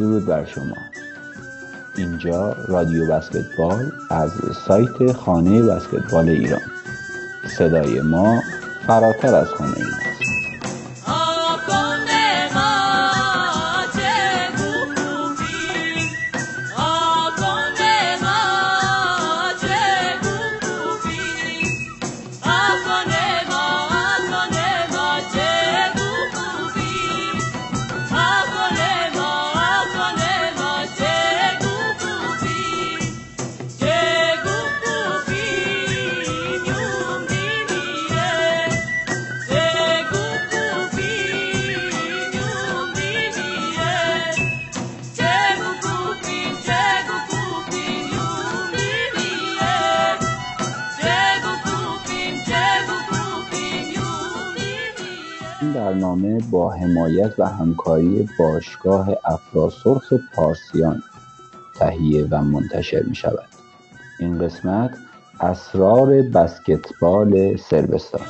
درود بر شما. اینجا رادیو بسکتبال از سایت خانه بسکتبال ایران. صدای ما فراتر از خانه ایران است. برنامه با حمایت و همکاری باشگاه افراسرخ پارسیان تهیه و منتشر می شود. این قسمت اسرار بسکتبال سربستان.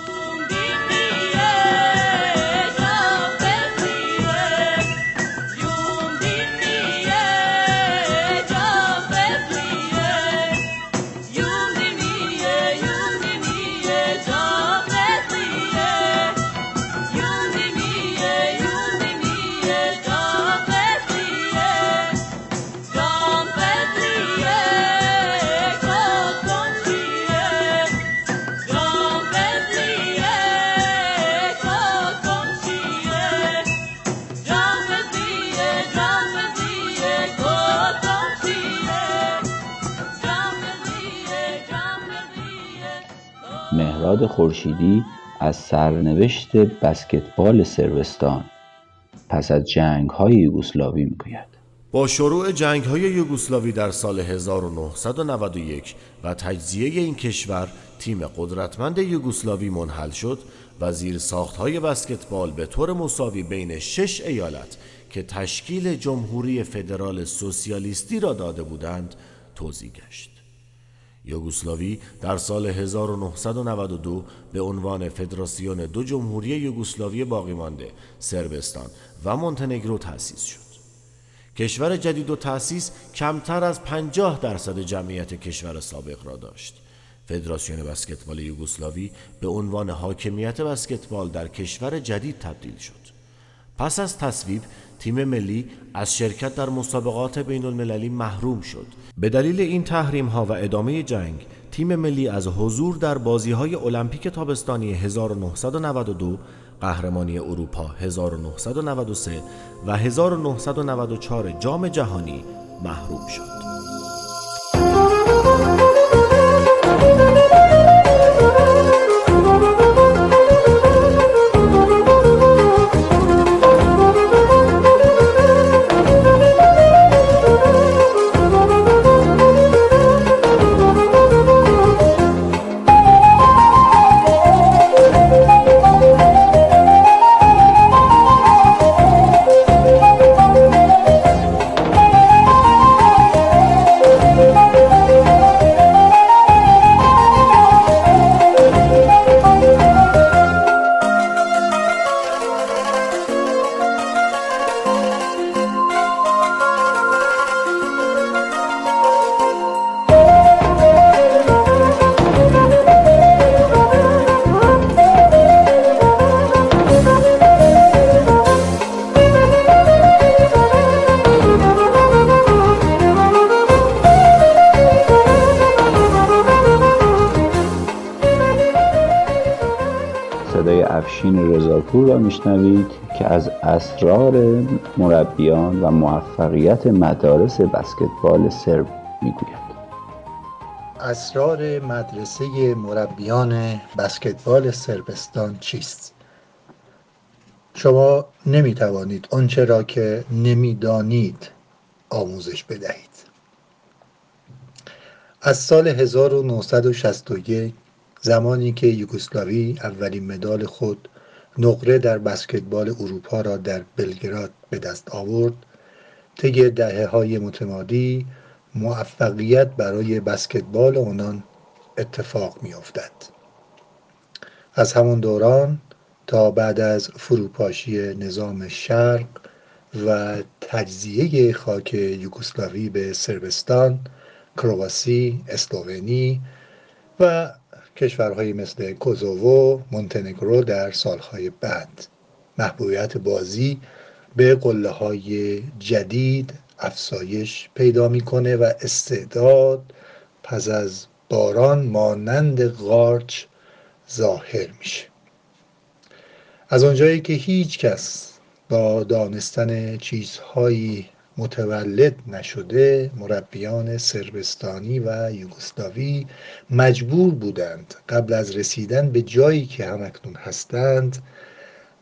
مهراد خورشیدی از سرنوشت بسکتبال سربستان پس از جنگ‌های یوگسلاوی می‌گوید. با شروع جنگ‌های یوگسلاوی در سال 1991 و تجزیه این کشور، تیم قدرتمند یوگسلاوی منحل شد و زیر ساخت‌های بسکتبال به طور مساوی بین 6 ایالت که تشکیل جمهوری فدرال سوسیالیستی را داده بودند توزیع گشت. یوگسلاوی در سال 1992 به عنوان فدراسیون دو جمهوری یوگسلاوی باقی مانده، سربستان و مونتنگرو تأسیس شد. کشور جدید و تأسیس کمتر از 50% جمعیت کشور سابق را داشت. فدراسیون بسکتبال یوگسلاوی به عنوان حاکمیت بسکتبال در کشور جدید تبدیل شد. پس از تصویب، تیم ملی از شرکت در مسابقات بین المللی محروم شد. به دلیل این تحریم‌ها و ادامه جنگ، تیم ملی از حضور در بازی‌های المپیک تابستانی 1992، قهرمانی اروپا 1993 و 1994 جام جهانی محروم شد. افشین رضاپور را میشنوید که از اسرار مربیان و موفقیت مدارس بسکتبال سرب میگوید. اسرار مدرسه مربیان بسکتبال سربستان چیست؟ شما نمیتوانید آنچه را که نمیدانید آموزش بدهید. از سال 1961 زمانی که یوگسلاوی اولین مدال خود نقره در بسکتبال اروپا را در بلگراد به دست آورد، طی دهه‌های متمادی موفقیت برای بسکتبال آنان اتفاق می‌افتد. از همان دوران تا بعد از فروپاشی نظام شرق و تجزیه خاک یوگسلاوی به سربستان، کرواسی، اسلوونی و کشورهایی مثل کوزوو، مونتنگرو در سالهای بعد، محبوبیت بازی به قله‌های جدید افزایش پیدا می‌کنه و استعداد پس از باران مانند قارچ ظاهر میشه. از آنجایی که هیچ کس با دانستن چیزهایی متولد نشده، مربیان سربستانی و یوگسلاوی مجبور بودند قبل از رسیدن به جایی که همکنون هستند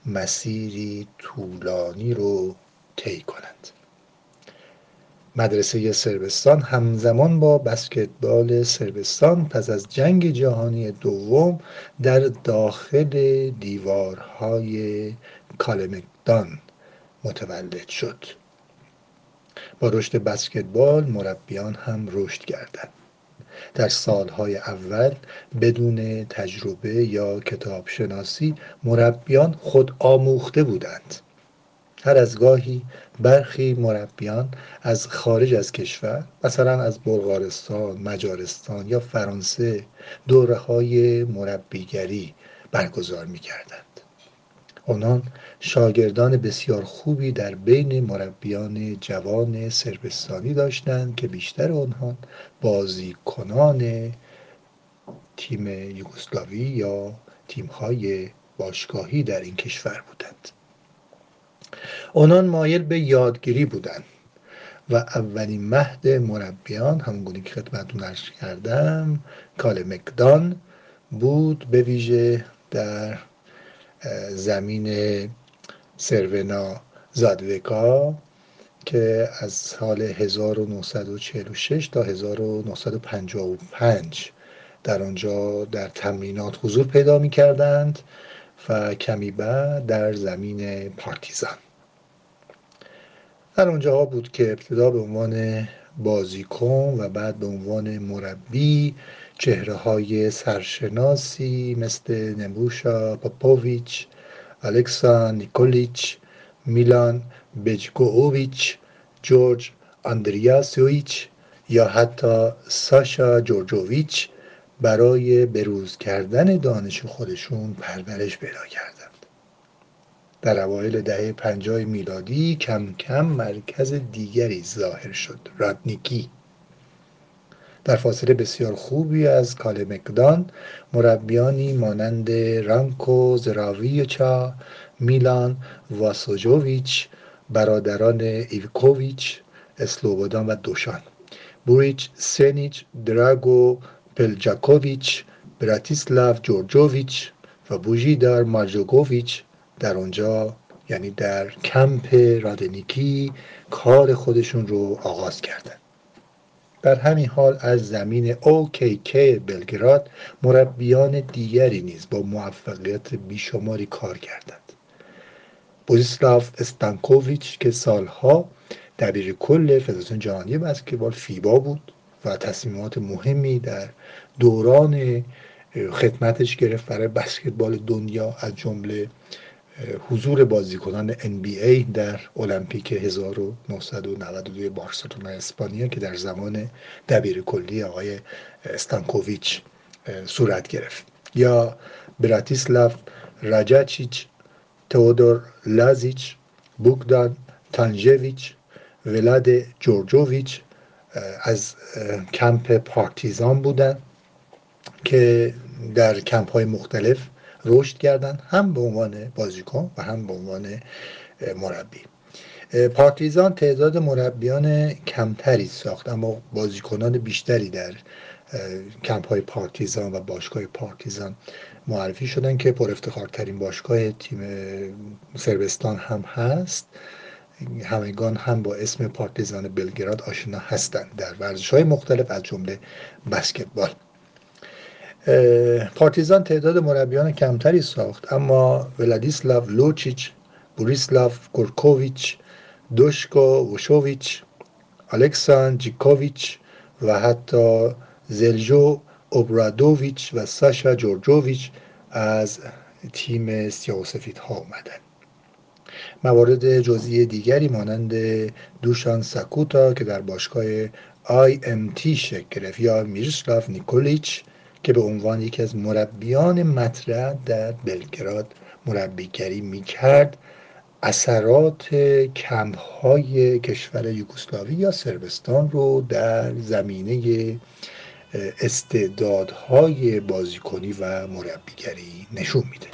مسیری طولانی رو طی کنند. مدرسه سربستان همزمان با بسکتبال سربستان پس از جنگ جهانی دوم در داخل دیوارهای کالمگدان متولد شد. با رشد بسکتبال مربیان هم رشد کردند. در سالهای اول بدون تجربه یا کتابشناسی مربیان خود آموخته بودند. هر از گاهی برخی مربیان از خارج از کشور، مثلا از بلغارستان، مجارستان یا فرانسه، دوره‌های مربیگری برگزار می‌کردند. آنان شاگردان بسیار خوبی در بین مربیان جوان سربستانی داشتند که بیشتر آنها بازیکنان تیم یوگسلاوی یا تیم‌های باشگاهی در این کشور بودند. آنان مایل به یادگیری بودند و اولین مهد مربیان، همونگونه که خدمتتون عرض کردم، کالمگدان بود، به ویژه در زمین سرونا زادوکا که از سال 1946 تا 1955 در آنجا در تمرینات حضور پیدا می کردند و کمی بعد در زمین پارتیزان. در آنجا بود که ابتدا به عنوان بازیکن و بعد به عنوان مربی چهره‌های سرشناسی مثل نموشا پاپوویچ، الکسان نیکولیچ، میلان بیچکوویچ، جورج اندریاسویچ یا حتی ساشا جورجویچ برای بروز کردن دانش خودشون پرورش پیدا کردند. در اوایل دهه 50 میلادی کم کم مرکز دیگری ظاهر شد، رادنیکی. در فاصله بسیار خوبی از کالمگدان مربیانی مانند رانکوز راویچ، میلان و سوجوویچ، برادران ایوکوویچ، اسلووادان و دوشان بوریچ، سنیچ، دراگو بلجاکوویچ، براتیسلاف جورجویچ و بوژیدار ماجوکوویچ در آنجا، یعنی در کمپ رادنیکی، کار خودشون رو آغاز کردند. در همین حال از زمین OKK بلگراد مربیان دیگری نیز با موفقیت بیشماری کار کردند. بوزیسلاف استانکوویچ که سالها دبیر کل فدراسیون جهانی بسکتبال فیبا بود و تصمیمات مهمی در دوران خدمتش گرفت برای بسکتبال دنیا، از جمله حضور بازیکنان NBA در المپیک 1992 بارسلونا اسپانیا که در زمان دبیر کلی آقای استانکوویچ صورت گرفت، یا براتیسلاف راجاچیچ، تئودور لازیچ، بوگدان تانجیویچ، ولاده جورجویچ از کمپ پارتیزان بودند که در کمپ‌های مختلف رشد کردند، هم به عنوان بازیکن و هم به عنوان مربی. پارتیزان تعداد مربیان کمتری ساخت، اما بازیکنان بیشتری در کمپ‌های پارتیزان و باشگاه پارتیزان معرفی شدن که پر افتخارترین باشگاه تیم سربستان هم هست. همگان هم با اسم پارتیزان بلگراد آشنا هستند در ورزش‌های مختلف از جمله بسکتبال. پارتیزان تعداد مربیان کمتری ساخت، اما ولادیسلاو لوچیچ، بوزیسلاف استانکوویچ، دوشکا وشویچ، الکسان جیکوویچ و حتی ژلیکو اوبرادوویچ و ساشا جورجویچ از تیم سیاه‌وسفیدها آمدند. موارد جزئی دیگری مانند دوشان ساکوتا که در باشگاه IMT شکل گرفت یا میرسلاف نیکولیچ که به عنوان یکی از مربیان مطرح در بلگراد مربیگری می‌کرد، اثرات کمپ‌های کشور یوگسلاوی یا سربستان رو در زمینه استعدادهای بازیکنی و مربیگری نشون میده.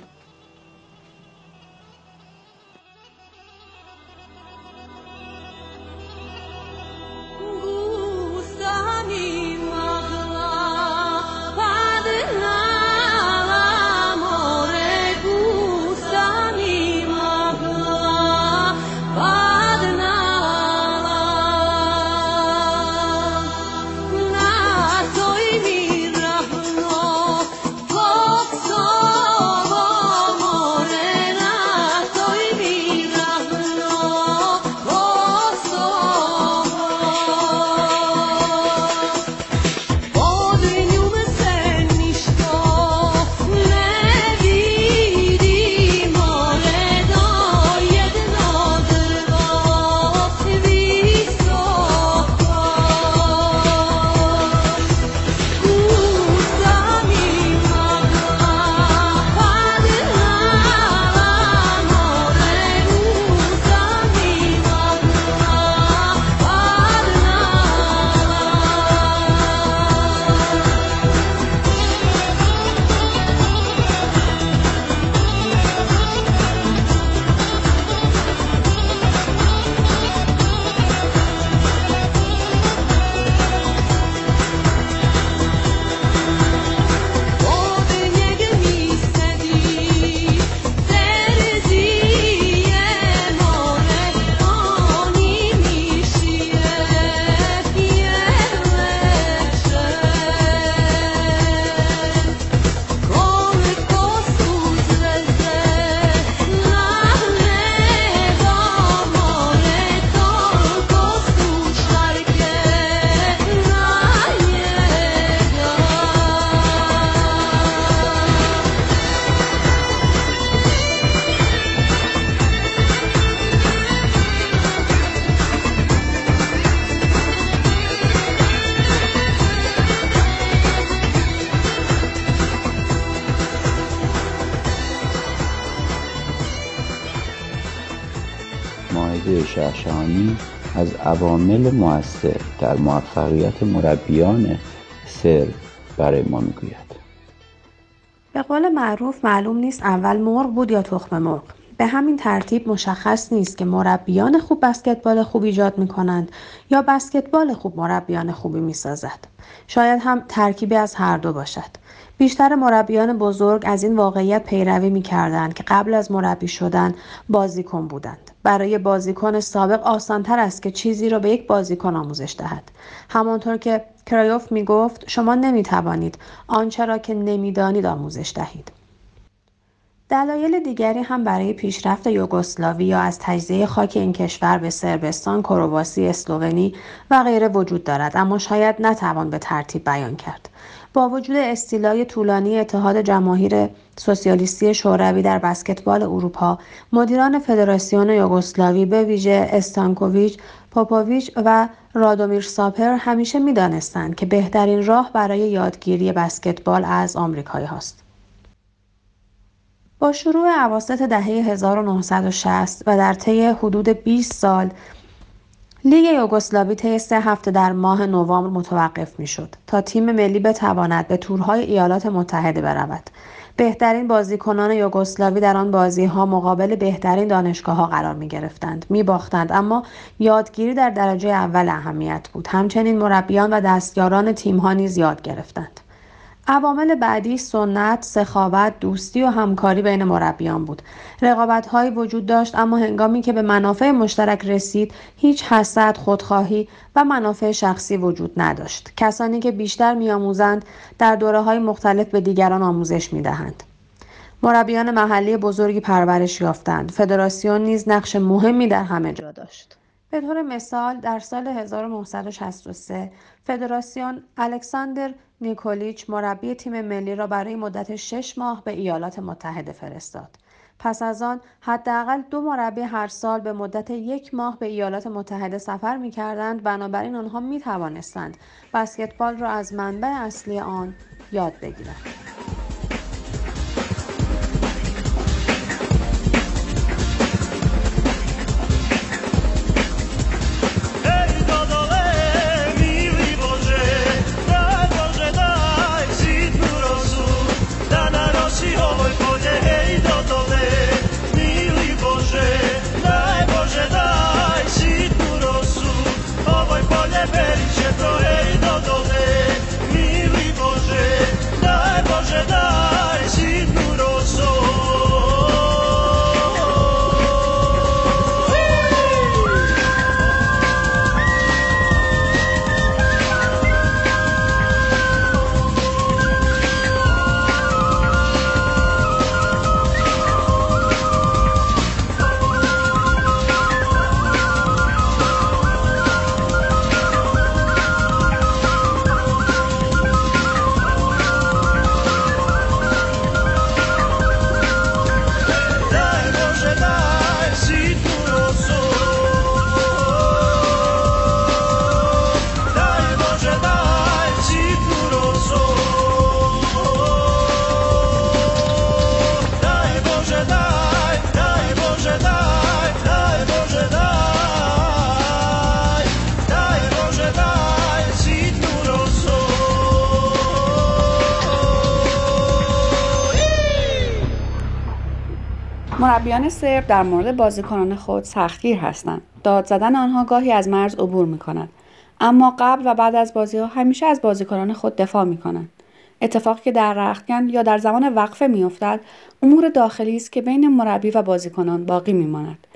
شهرشانی از عوامل مؤثر در موفقیت مربیان سرب برای ما میگوید. به قول معروف معلوم نیست اول مرغ بود یا تخم مرغ. به همین ترتیب مشخص نیست که مربیان خوب بسکتبال خوب ایجاد میکنند یا بسکتبال خوب مربیان خوبی میسازد. شاید هم ترکیبی از هر دو باشد. بیشتر مربیان بزرگ از این واقعیت پیروی می‌کردند که قبل از مربی شدن بازیکن بودند. برای بازیکن سابق آسان‌تر است که چیزی را به یک بازیکن آموزش دهد. همانطور که کرایوف می‌گفت شما نمی‌توانید آنچه را که نمی‌دانید آموزش دهید. دلایل دیگری هم برای پیشرفت یوگسلاوی یا از تجزیه خاک این کشور به سربستان، کرواسی، اسلوونی و غیره وجود دارد، اما شاید نتوان به ترتیب بیان کرد. با وجود استیلای طولانی اتحاد جماهیر سوسیالیستی شوروی در بسکتبال اروپا، مدیران فدراسیون یوگسلاوی به ویژه استانکوویچ، پاپوویچ و رادومیر ساپر همیشه می‌دانستند که بهترین راه برای یادگیری بسکتبال از آمریکایی‌هاست. با شروع اواسط دهه 1960 و در طی حدود 20 سال لیگ یوگسلاوی طی 3 هفته در ماه نوامبر متوقف می‌شد تا تیم ملی بتواند به تورهای ایالات متحده برود. بهترین بازیکنان یوگسلاوی در آن بازی‌ها مقابل بهترین دانشگاه‌ها قرار می‌گرفتند. می‌باختند، اما یادگیری در درجه اول اهمیت بود. همچنین مربیان و دستیاران تیم‌ها نیز یاد گرفتند. عوامل بعدی سنت، سخاوت، دوستی و همکاری بین مربیان بود. رقابت‌هایی وجود داشت، اما هنگامی که به منافع مشترک رسید، هیچ حسد، خودخواهی و منافع شخصی وجود نداشت. کسانی که بیشتر می‌آموزند، در دوره‌های مختلف به دیگران آموزش می‌دهند. مربیان محلی بزرگی پرورش یافتند. فدراسیون نیز نقش مهمی در همه جا داشت. به طور مثال در سال 1963 فدراسیون الکسان نیکولیچ مربی تیم ملی را برای مدت 6 ماه به ایالات متحده فرستاد. پس از آن حداقل 2 مربی هر سال به مدت 1 ماه به ایالات متحده سفر می‌کردند، بنابراین آنها می‌توانستند بسکتبال را از منبع اصلی آن یاد بگیرند. مربیان سرب در مورد بازیکنان خود سختگیر هستند. داد زدن آنها گاهی از مرز عبور می‌کنند، اما قبل و بعد از بازی‌ها همیشه از بازیکنان خود دفاع می‌کنند. اتفاقی که در رختکن یا در زمان وقفه می‌افتد، امور داخلی است که بین مربی و بازیکنان باقی می‌ماند.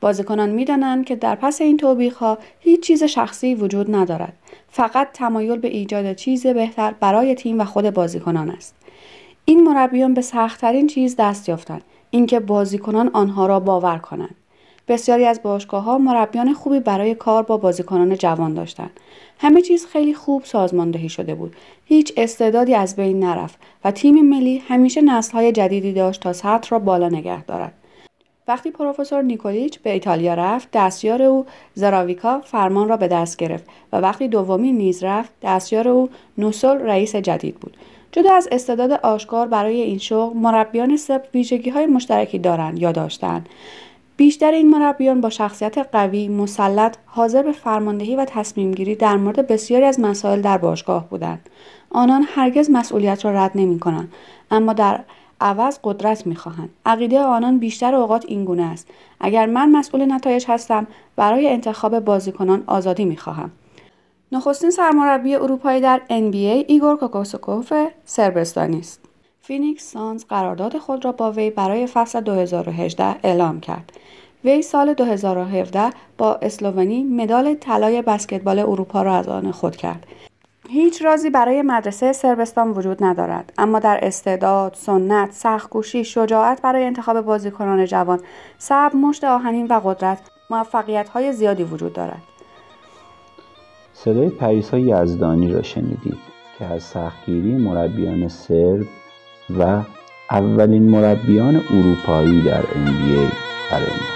بازیکنان می‌دانند که در پس این توبیخ‌ها هیچ چیز شخصی وجود ندارد. فقط تمایل به ایجاد چیز بهتر برای تیم و خود بازیکنان است. این مربیان به سخت‌ترین چیز دست یافتند، اینکه بازیکنان آنها را باور کنند. بسیاری از باشگاه‌ها مربیان خوبی برای کار با بازیکنان جوان داشتند. همه چیز خیلی خوب سازماندهی شده بود. هیچ استعدادی از بین نرفت و تیم ملی همیشه نسل‌های جدیدی داشت تا سطح را بالا نگه دارد. وقتی پروفسور نیکولیچ به ایتالیا رفت، دستیار او زراویکا فرمان را به دست گرفت و وقتی دومی نیز رفت، دستیار او نوسل رئیس جدید بود. جدا از استعداد آشکار برای این شغل، مربیان سبک ویژگی‌های مشترکی دارند یا داشتند. بیشتر این مربیان با شخصیت قوی، مسلط، حاضر به فرماندهی و تصمیم‌گیری در مورد بسیاری از مسائل در باشگاه بودند. آنان هرگز مسئولیت را رد نمی‌کنند، اما در عوض قدرت می‌خواهند. عقیده آنان بیشتر اوقات این گونه است: اگر من مسئول نتایج هستم، برای انتخاب بازیکنان آزادی می‌خواهم. نخستین سرمربی اروپایی در NBA ایگور کوکوسکوفه صربستانی است. فینیکس سانز قرارداد خود را با وی برای فصل 2018 اعلام کرد. وی سال 2017 با اسلوونی مدال طلای بسکتبال اروپا را از آن خود کرد. هیچ رازی برای مدرسه صربستان وجود ندارد، اما در استعداد، سنت، سخت‌کوشی، شجاعت برای انتخاب بازیکنان جوان، صبر، مشت آهنین و قدرت، موفقیت‌های زیادی وجود دارد. صدای پریسا یزدانی را شنیدید که از سختگیری مربیان سرب و اولین مربیان اروپایی در NBA برآمد.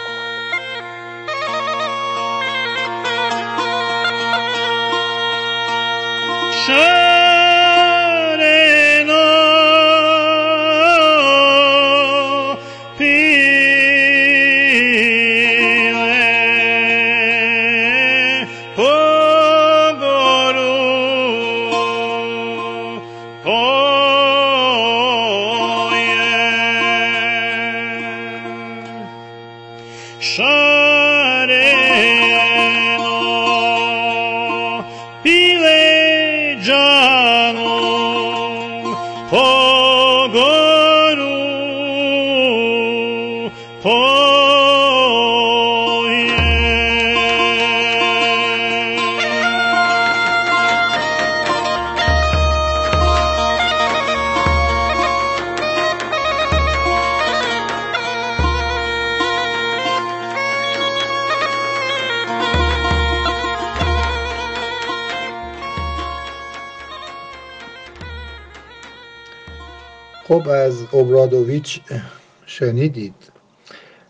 خب از اوبرادوویچ شنیدید،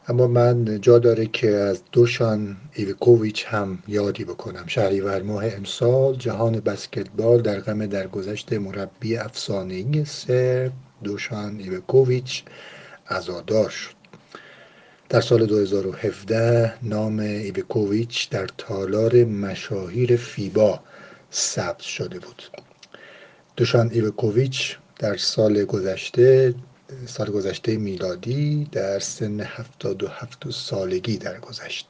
اما من جا داره که از دوشان ایوکوویچ هم یادی بکنم. شهریور ماه امسال جهان بسکتبال در غم درگذشت مربی افسانه‌ای سرب دوشان ایوکوویچ عزادار شد. در سال 2017 نام ایوکوویچ در تالار مشاهیر فیبا ثبت شده بود. دوشان ایوکوویچ در سال گذشته میلادی در سن 77 سالگی درگذشت.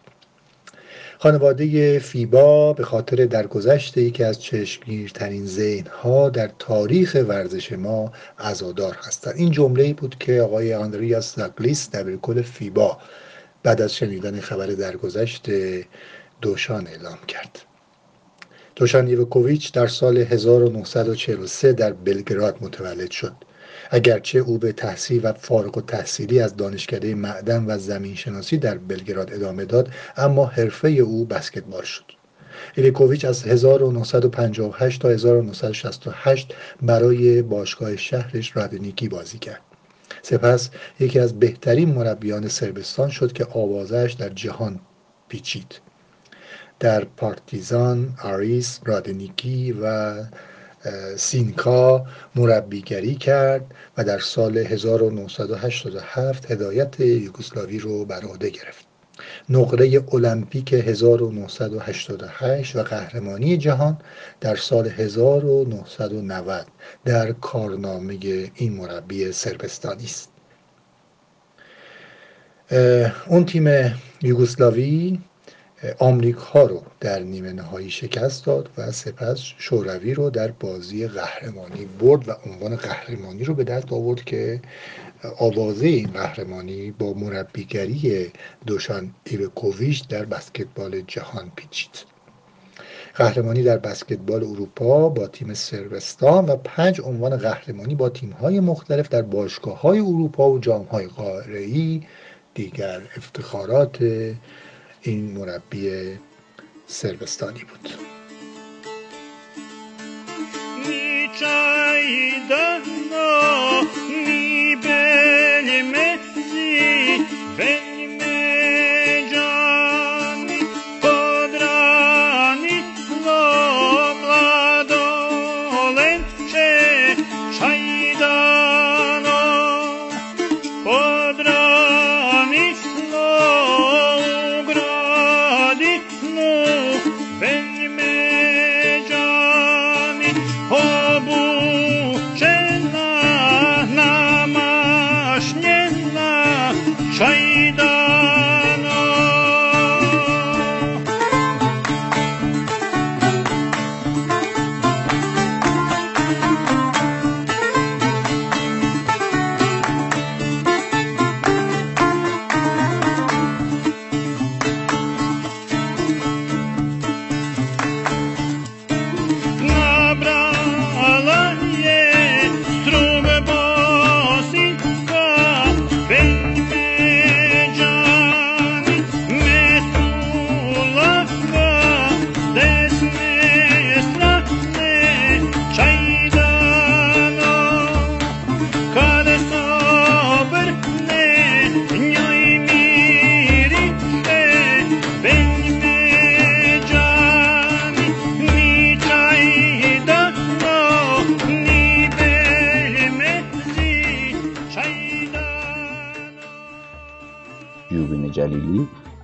خانواده فیبا به خاطر درگذشت یکی از چشمگیرترین ذهن‌ها در تاریخ ورزش ما عزادار هستند. این جمله‌ای بود که آقای آندریاس زاگلیس دبیرکل فیبا بعد از شنیدن خبر درگذشت دوشان اعلام کرد. دوشان ایوکوویچ در سال 1943 در بلگراد متولد شد. اگرچه او به تحصیل و فارغ التحصیلی از دانشکده معدن و زمینشناسی در بلگراد ادامه داد، اما حرفه او بسکتبال شد. ایوکوویچ از 1958 تا 1968 برای باشگاه شهرش رادنیکی بازی کرد. سپس یکی از بهترین مربیان سربستان شد که آوازش در جهان پیچید. در پارتیزان، آریس، رادنیکی و سینکا مربیگری کرد و در سال 1987 هدایت یوگسلاوی رو بر عهده گرفت. نقره المپیک 1988 و قهرمانی جهان در سال 1990 در کارنامه این مربی سربستانی است. اون تیم یوگسلاوی آمریکا رو در نیمه نهایی شکست داد و سپس شوروی رو در بازی قهرمانی برد و عنوان قهرمانی رو به دست آورد که آوازه این قهرمانی با مربیگری دوشان ایوکوویچ در بسکتبال جهان پیچید. قهرمانی در بسکتبال اروپا با تیم سربستان و 5 عنوان قهرمانی با تیم‌های مختلف در باشگاه‌های اروپا و جام‌های قاره‌ای دیگر افتخارات این مربی سربستانی بود.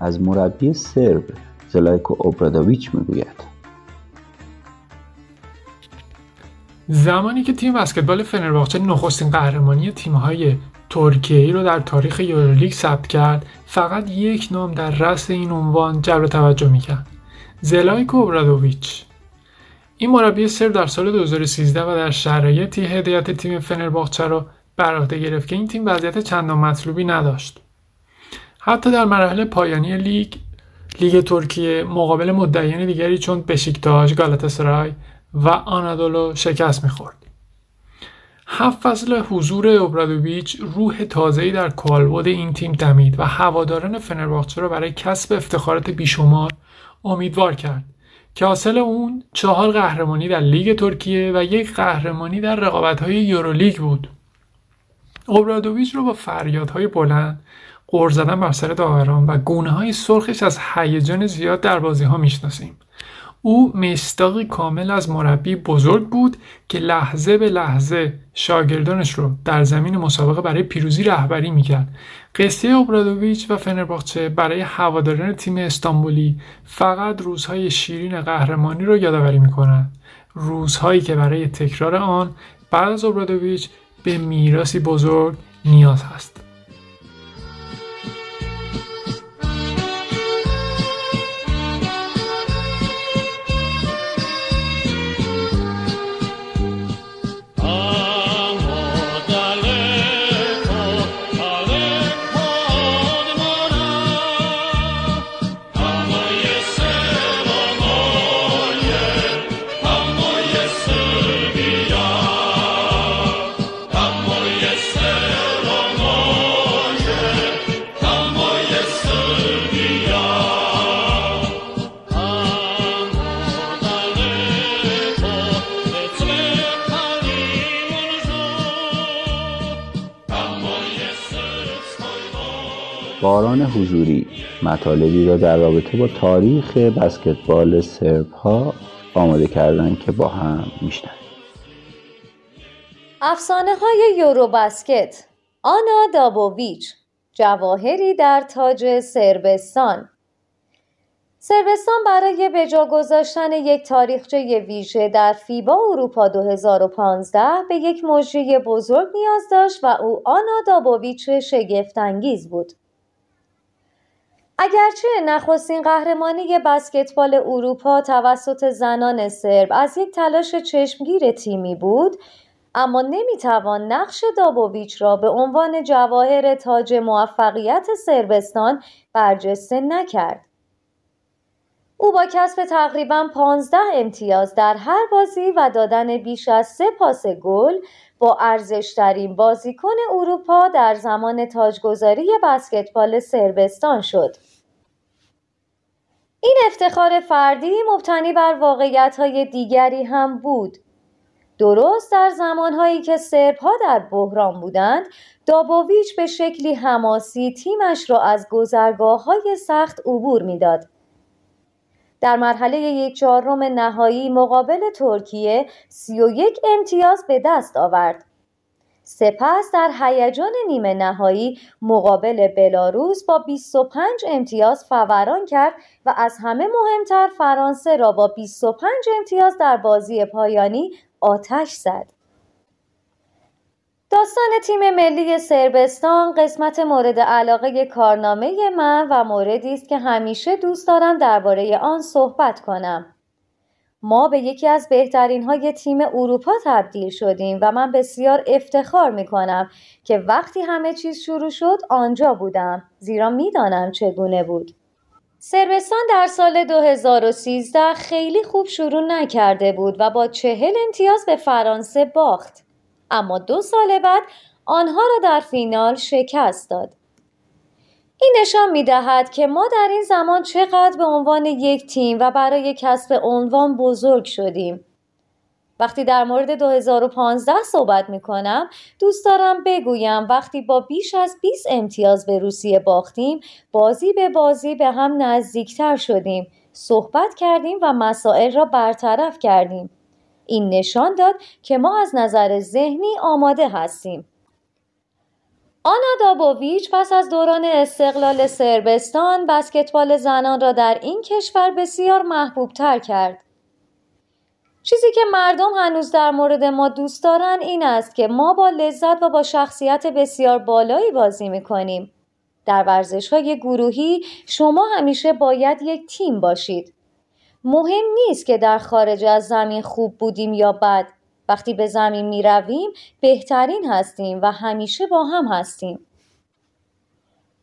از مربی سرب ژلیکو اوبرادوویچ میگوید: زمانی که تیم بسکتبال فنرباخچه نخستین قهرمانی تیم‌های ترکیه‌ای رو در تاریخ یورولیگ ثبت کرد، فقط یک نام در رأس این عنوان جلب توجه می‌کرد: ژلیکو اوبرادوویچ. این مربی سرب در سال 2013 و در شرایطی هدایت تیم فنرباغچه را بر عهده گرفت که این تیم وضعیت چندان مطلوبی نداشت. حتی در مراحل پایانی لیگ ترکیه مقابل مدعیان دیگری چون بشیکتاش، گالاتاسرای و آنادولو شکست می‌خورد. 7 فصل حضور اوبرادوویچ روح تازه‌ای در کالبد این تیم دمید و هواداران فنرباغچه را برای کسب افتخارات بیشمار امیدوار کرد که حاصل اون 4 قهرمانی در لیگ ترکیه و 1 قهرمانی در رقابت‌های یورولیگ بود. اوبرادوویچ رو با فریادهای بلند، غر زدن بر سر داوران و گونه‌های سرخش از هیجان زیاد در بازی‌ها می‌شناسیم. او مشتاقی کامل از مربی بزرگ بود که لحظه به لحظه شاگردانش رو در زمین مسابقه برای پیروزی رهبری میکرد. قصه اوبرادوویچ و فنرباغچه برای هواداران تیم استانبولی فقط روزهای شیرین قهرمانی رو یادآوری میکنند. روزهایی که برای تکرار آن بعد از اوبرادوویچ به میراثی بزرگ نیاز هست. باران حضوری مطالبی را در رابطه با تاریخ بسکتبال سرب‌ها آماده کردند که با هم میشنویم. افسانه‌های یورو بسکت. آنا دابوویچ، جواهری در تاج سربستان. سربستان برای به جا گذاشتن یک تاریخچه ویژه در فیبا اروپا 2015 به یک مجری بزرگ نیاز داشت و او آنا دابوویچ شگفت‌انگیز بود. اگرچه نخستین قهرمانی بسکتبال اروپا توسط زنان سرب از یک تلاش چشمگیر تیمی بود، اما نمیتوان نقش دابوویچ را به عنوان جواهر تاج موفقیت سربستان برجسته نکرد. او با کسب تقریباً 15 امتیاز در هر بازی و دادن بیش از 3 پاس گل، با ارزش‌ترین بازیکن اروپا در زمان تاجگذاری بسکتبال سربستان شد. این افتخار فردی مبتنی بر واقعیت‌های دیگری هم بود. درست در زمان‌هایی که سرب‌ها در بحران بودند، دابوویچ به شکلی حماسی تیمش را از گذرگاه‌های سخت عبور می‌داد. در مرحله 1/4 نهایی مقابل ترکیه 31 امتیاز به دست آورد. سپس در هیجان نیمه نهایی مقابل بلاروس با 25 امتیاز فوران کرد و از همه مهمتر فرانسه را با 25 امتیاز در بازی پایانی آتش زد. داستان تیم ملی سربستان قسمت مورد علاقه کارنامه من و موردی است که همیشه دوست دارم درباره آن صحبت کنم. ما به یکی از بهترین های تیم اروپا تبدیل شدیم و من بسیار افتخار می کنم که وقتی همه چیز شروع شد آنجا بودم، زیرا می دانم چگونه بود. سربستان در سال 2013 خیلی خوب شروع نکرده بود و با 40 امتیاز به فرانسه باخت. اما 2 سال بعد آنها را در فینال شکست داد. این نشان می‌دهد که ما در این زمان چقدر به عنوان یک تیم و برای کسب عنوان بزرگ شدیم. وقتی در مورد 2015 صحبت می‌کنم، دوست دارم بگویم وقتی با بیش از 20 امتیاز به روسیه باختیم، بازی به بازی به هم نزدیکتر شدیم، صحبت کردیم و مسائل را برطرف کردیم. این نشان داد که ما از نظر ذهنی آماده هستیم. آنا دابوویچ پس از دوران استقلال سربستان بسکتبال زنان را در این کشور بسیار محبوب تر کرد. چیزی که مردم هنوز در مورد ما دوست دارن این است که ما با لذت و با شخصیت بسیار بالایی بازی میکنیم. در ورزش‌های گروهی شما همیشه باید یک تیم باشید. مهم نیست که در خارج از زمین خوب بودیم یا بد. وقتی به زمین می رویم بهترین هستیم و همیشه با هم هستیم.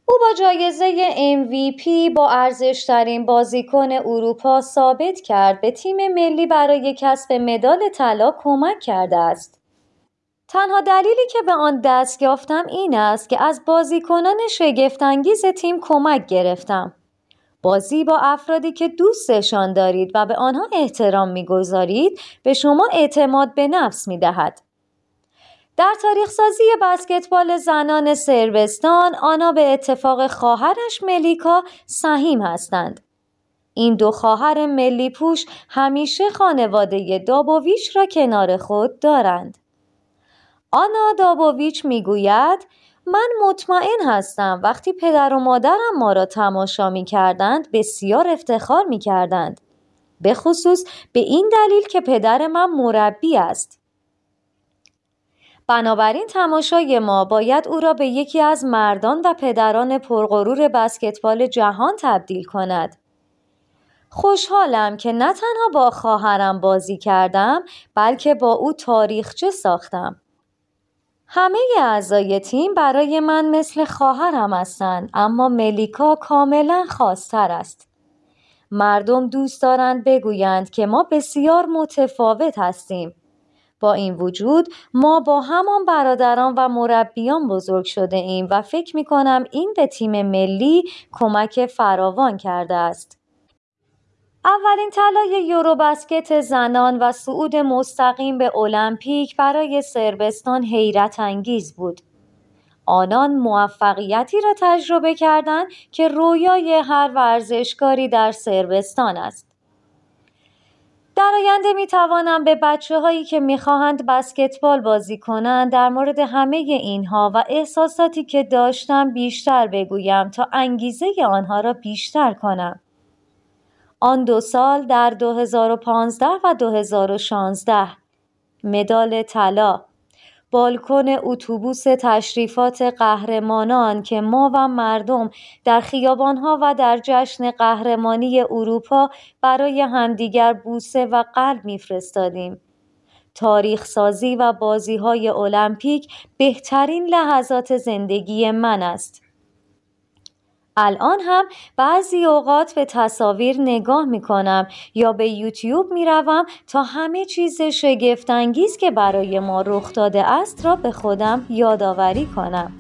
او با جایزه MVP با ارزش‌ترین بازیکن اروپا ثابت کرد به تیم ملی برای کسب مدال طلا کمک کرده است. تنها دلیلی که به آن دست یافتم این است که از بازیکنان شگفت‌انگیز تیم کمک گرفتم. بازی با افرادی که دوستشان دارید و به آنها احترام می‌گذارید به شما اعتماد به نفس می‌دهد. در تاریخ‌سازی بسکتبال زنان سربستان، آنها به اتفاق خواهرش ملیکا سهیم هستند. این دو خواهر ملی پوش همیشه خانواده دابوویچ را کنار خود دارند. آنا دابوویچ میگوید: من مطمئن هستم وقتی پدر و مادرم ما را تماشا می‌کردند بسیار افتخار می‌کردند، به خصوص به این دلیل که پدر من مربی است. بنابراین تماشای ما باید او را به یکی از مردان و پدران پرغرور بسکتبال جهان تبدیل کند. خوشحالم که نه تنها با خواهرم بازی کردم بلکه با او تاریخچه ساختم. همه اعضای تیم برای من مثل خواهرم هستند، اما ملیکا کاملا خاص‌تر است. مردم دوست دارند بگویند که ما بسیار متفاوت هستیم. با این وجود ما با همان برادران و مربیان بزرگ شده ایم و فکر می کنم این به تیم ملی کمک فراوان کرده است. اولین طلای یوروبسکت زنان و صعود مستقیم به المپیک برای سربستان حیرت انگیز بود. آنان موفقیتی را تجربه کردند که رویای هر ورزشکاری در سربستان است. در آینده می توانم به بچه هایی که می خواهند بسکتبال بازی کنند در مورد همه اینها و احساساتی که داشتم بیشتر بگویم تا انگیزه آنها را بیشتر کنم. آن دو سال در 2015 و 2016 مدال طلا، بالکن اتوبوس تشریفات قهرمانان که ما و مردم در خیابانها و در جشن قهرمانی اروپا برای همدیگر بوسه و قلب میفرستادیم. تاریخ سازی و بازی‌های المپیک بهترین لحظات زندگی من است. الان هم بعضی اوقات به تصاویر نگاه میکنم یا به یوتیوب میروم تا همه چیز شگفت‌انگیز که برای ما رخ داده است را به خودم یادآوری کنم.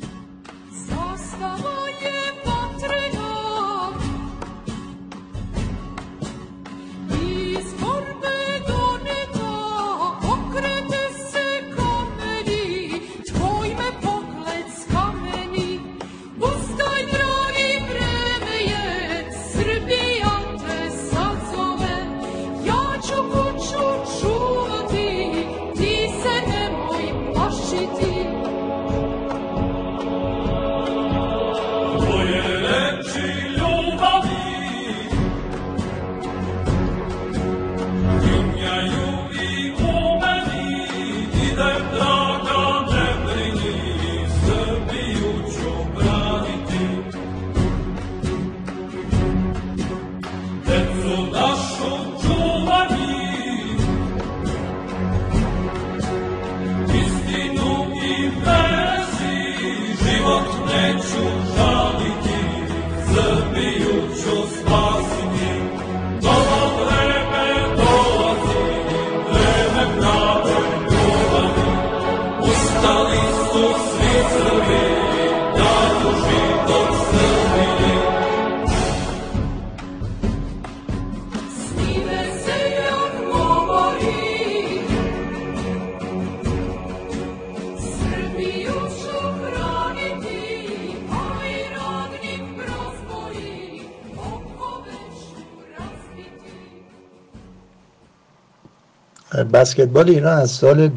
بسکتبال ایران از سال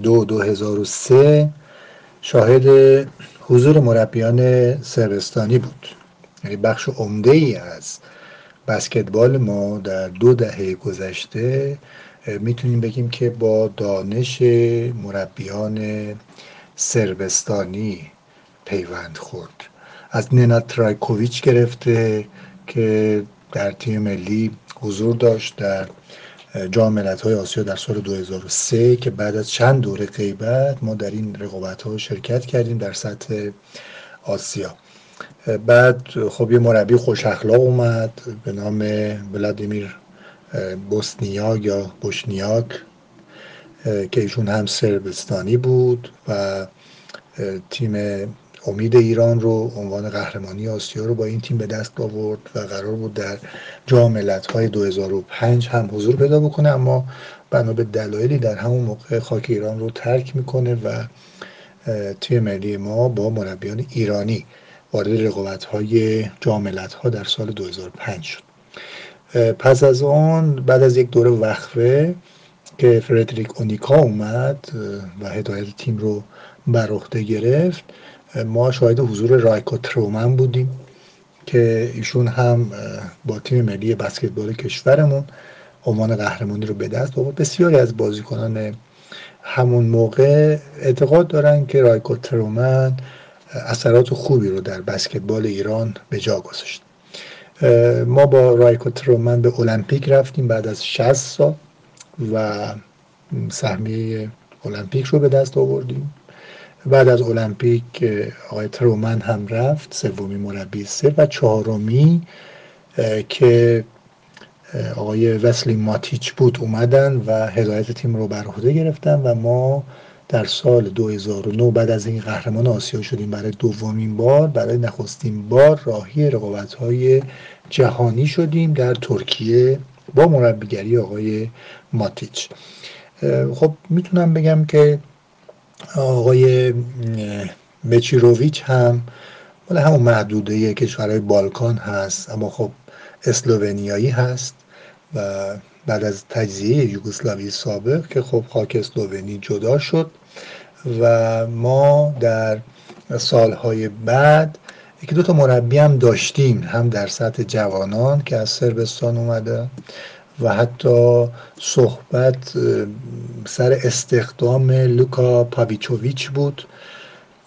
2002-2003 شاهد حضور مربیان سربستانی بود. یعنی بخش عمده ای از بسکتبال ما در دو دهه گذشته میتونیم بگیم که با دانش مربیان سربستانی پیوند خورد. از ننت رایکوویچ گرفته که در تیم ملی حضور داشت در جام ملت‌های آسیا در سال 2003 که بعد از چند دوره غیبت ما در این رقابت‌ها شرکت کردیم در سطح آسیا. بعد خب یه مربی خوش اخلاق اومد به نام ولادیمیر بوسنیاک یا بوشنیاک که ایشون هم سربستانی بود و تیم امید ایران رو عنوان قهرمانی آسیا رو با این تیم به دست آورد و قرار بود در جام ملت‌های 2005 هم حضور پیدا بکنه، اما بنا به دلایلی در همون موقع خاک ایران رو ترک میکنه و تیم ملی ما با مربیان ایرانی وارد رقابت‌های جام ملت‌ها در سال 2005 شد. پس از آن بعد از یک دوره وقفه که فردریک اونیکا اومد و هدایت تیم رو بر عهده گرفت، ما شاهد حضور رایکو ترومن بودیم که ایشون هم با تیم ملی بسکتبال کشورمون عنوان قهرمانی رو به دست آورد. بسیاری از بازیکنان همون موقع اعتقاد دارن که رایکو ترومن اثرات خوبی رو در بسکتبال ایران به جا گذاشت. ما با رایکو ترومن به المپیک رفتیم بعد از 60 سال و سهمیه المپیک رو به دست آوردیم. بعد از المپیک آقای ترومن هم رفت، سومی مربی سه و چهارمی که آقای وسلی ماتیچ بود اومدن و هدایت تیم رو بر عهده گرفتن و ما در سال 2009 بعد از این قهرمان آسیا شدیم برای دومین بار، برای نخستین بار راهی رقابت‌های جهانی شدیم در ترکیه با مربیگری آقای ماتیچ. خب میتونم بگم که آقای مچیروویچ هم ولی همون محدوده کشورهای بالکان هست، اما خب اسلوونیایی هست و بعد از تجزیه یوگسلاوی سابق که خب خاک اسلوونی جدا شد و ما در سالهای بعد یکی دو تا مربی هم داشتیم، هم در سطح جوانان که از صربستان اومده و حتی صحبت سر استخدام لوکا پاویچوویچ بود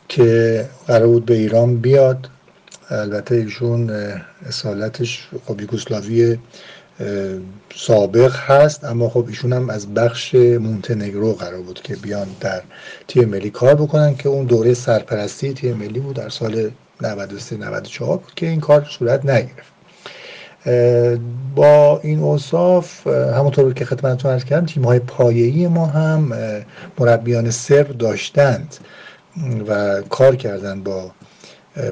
که قرار بود به ایران بیاد. البته ایشون اصالتش خب یوگسلاوی سابق هست، اما خب ایشون هم از بخش مونتنگرو قرار بود که بیان در تیم ملی کار بکنن که اون دوره سرپرستی تیم ملی بود در سال 93-94 بود که این کار صورت نگرفت. با این اوصاف همونطور که خدمتتون عرض کردم تیم‌های پایه‌ای ما هم مربیان سرب داشتند و کار کردند با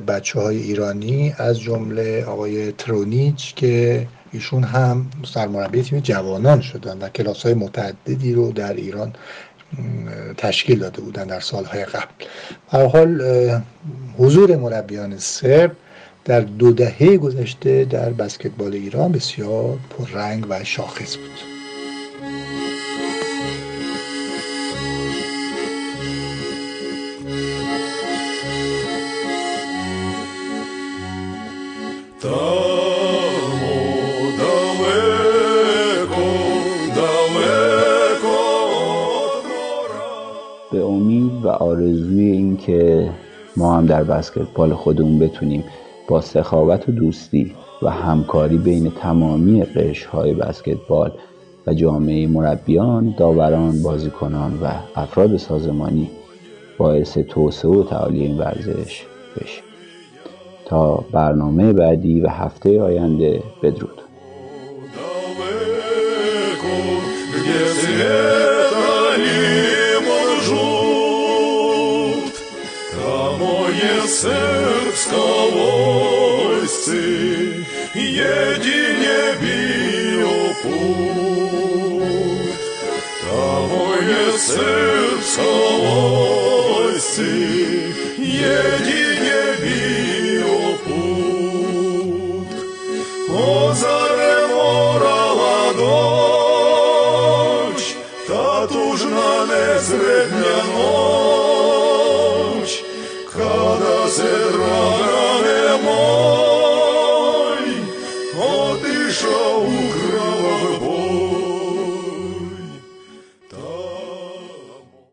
بچه‌های ایرانی از جمله آقای ترونیچ که ایشون هم سرمربی تیم جوانان شدند و کلاس‌های متعددی رو در ایران تشکیل داده بودند در سال‌های قبل. به هر حال حضور مربیان سرب در دو دهه گذشته در بسکتبال ایران بسیار پررنگ و شاخص بود. به امید و آرزوی این که ما هم در بسکتبال خودمون بتونیم با سخاوت و دوستی و همکاری بین تمامی قشرهای بسکتبال و جامعه مربیان، داوران، بازیکنان و افراد سازمانی باعث توسعه و تعالی این ورزش بشیم. تا برنامه بعدی و هفته آینده بدرود. Сербсковойцы едине бьют путь, того не сербсковойцы едине бьют путь. О заре морала дочь, та тужна незредня ночь, kada se dra